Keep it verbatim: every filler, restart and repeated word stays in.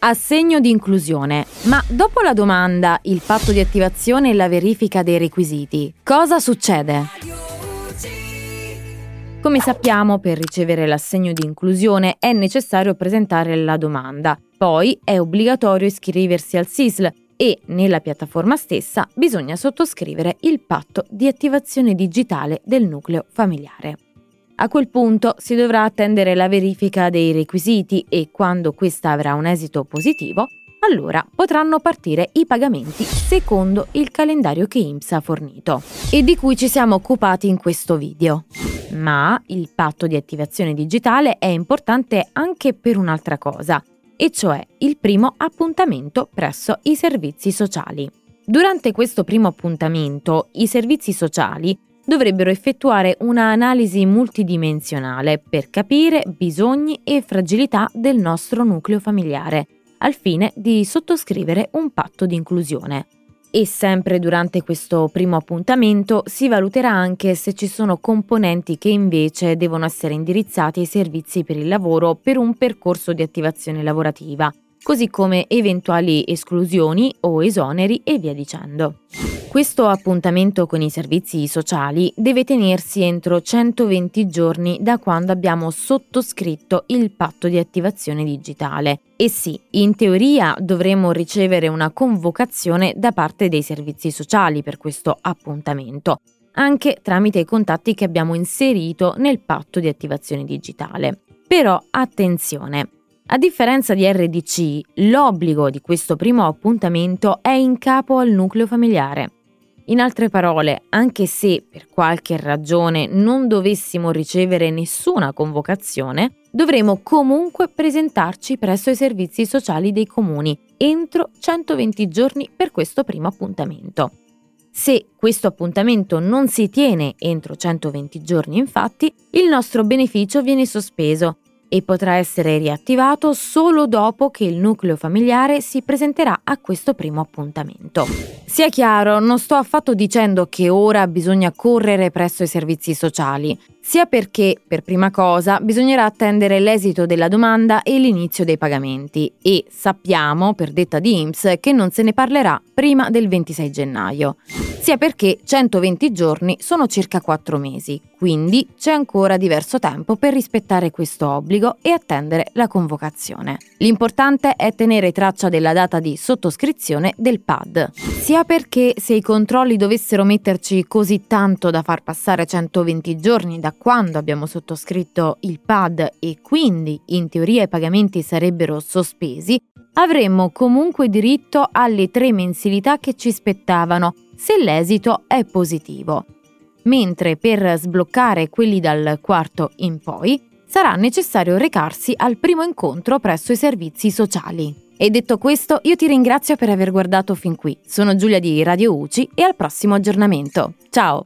Assegno di inclusione. Ma dopo la domanda, il patto di attivazione e la verifica dei requisiti, cosa succede? Come sappiamo, per ricevere l'assegno di inclusione è necessario presentare la domanda. Poi è obbligatorio iscriversi al S I I S L e nella piattaforma stessa bisogna sottoscrivere il patto di attivazione digitale del nucleo familiare. A quel punto si dovrà attendere la verifica dei requisiti e quando questa avrà un esito positivo, allora potranno partire i pagamenti secondo il calendario che I N P S ha fornito e di cui ci siamo occupati in questo video. Ma il patto di attivazione digitale è importante anche per un'altra cosa, e cioè il primo appuntamento presso i servizi sociali. Durante questo primo appuntamento, i servizi sociali dovrebbero effettuare una analisi multidimensionale per capire bisogni e fragilità del nostro nucleo familiare, al fine di sottoscrivere un patto di inclusione. E sempre durante questo primo appuntamento si valuterà anche se ci sono componenti che invece devono essere indirizzati ai servizi per il lavoro per un percorso di attivazione lavorativa, così come eventuali esclusioni o esoneri e via dicendo. Questo appuntamento con i servizi sociali deve tenersi entro centoventi giorni da quando abbiamo sottoscritto il patto di attivazione digitale. E sì, in teoria dovremo ricevere una convocazione da parte dei servizi sociali per questo appuntamento, anche tramite i contatti che abbiamo inserito nel patto di attivazione digitale. Però attenzione! A differenza di R D C, l'obbligo di questo primo appuntamento è in capo al nucleo familiare. In altre parole, anche se per qualche ragione non dovessimo ricevere nessuna convocazione, dovremo comunque presentarci presso i servizi sociali dei comuni entro centoventi giorni per questo primo appuntamento. Se questo appuntamento non si tiene entro centoventi giorni, infatti, il nostro beneficio viene sospeso e potrà essere riattivato solo dopo che il nucleo familiare si presenterà a questo primo appuntamento. Sia chiaro, non sto affatto dicendo che ora bisogna correre presso i servizi sociali, sia perché, per prima cosa, bisognerà attendere l'esito della domanda e l'inizio dei pagamenti e sappiamo, per detta di I N P S, che non se ne parlerà prima del ventisei gennaio, sia perché centoventi giorni sono circa quattro mesi, quindi c'è ancora diverso tempo per rispettare questo obbligo e attendere la convocazione. L'importante è tenere traccia della data di sottoscrizione del P A D, sia perché se i controlli dovessero metterci così tanto da far passare centoventi giorni da quando abbiamo sottoscritto il P A D e quindi in teoria i pagamenti sarebbero sospesi, avremmo comunque diritto alle tre mensilità che ci spettavano se l'esito è positivo, mentre per sbloccare quelli dal quarto in poi sarà necessario recarsi al primo incontro presso i servizi sociali. E detto questo, io ti ringrazio per aver guardato fin qui. Sono Giulia di Radio Uci e al prossimo aggiornamento. Ciao!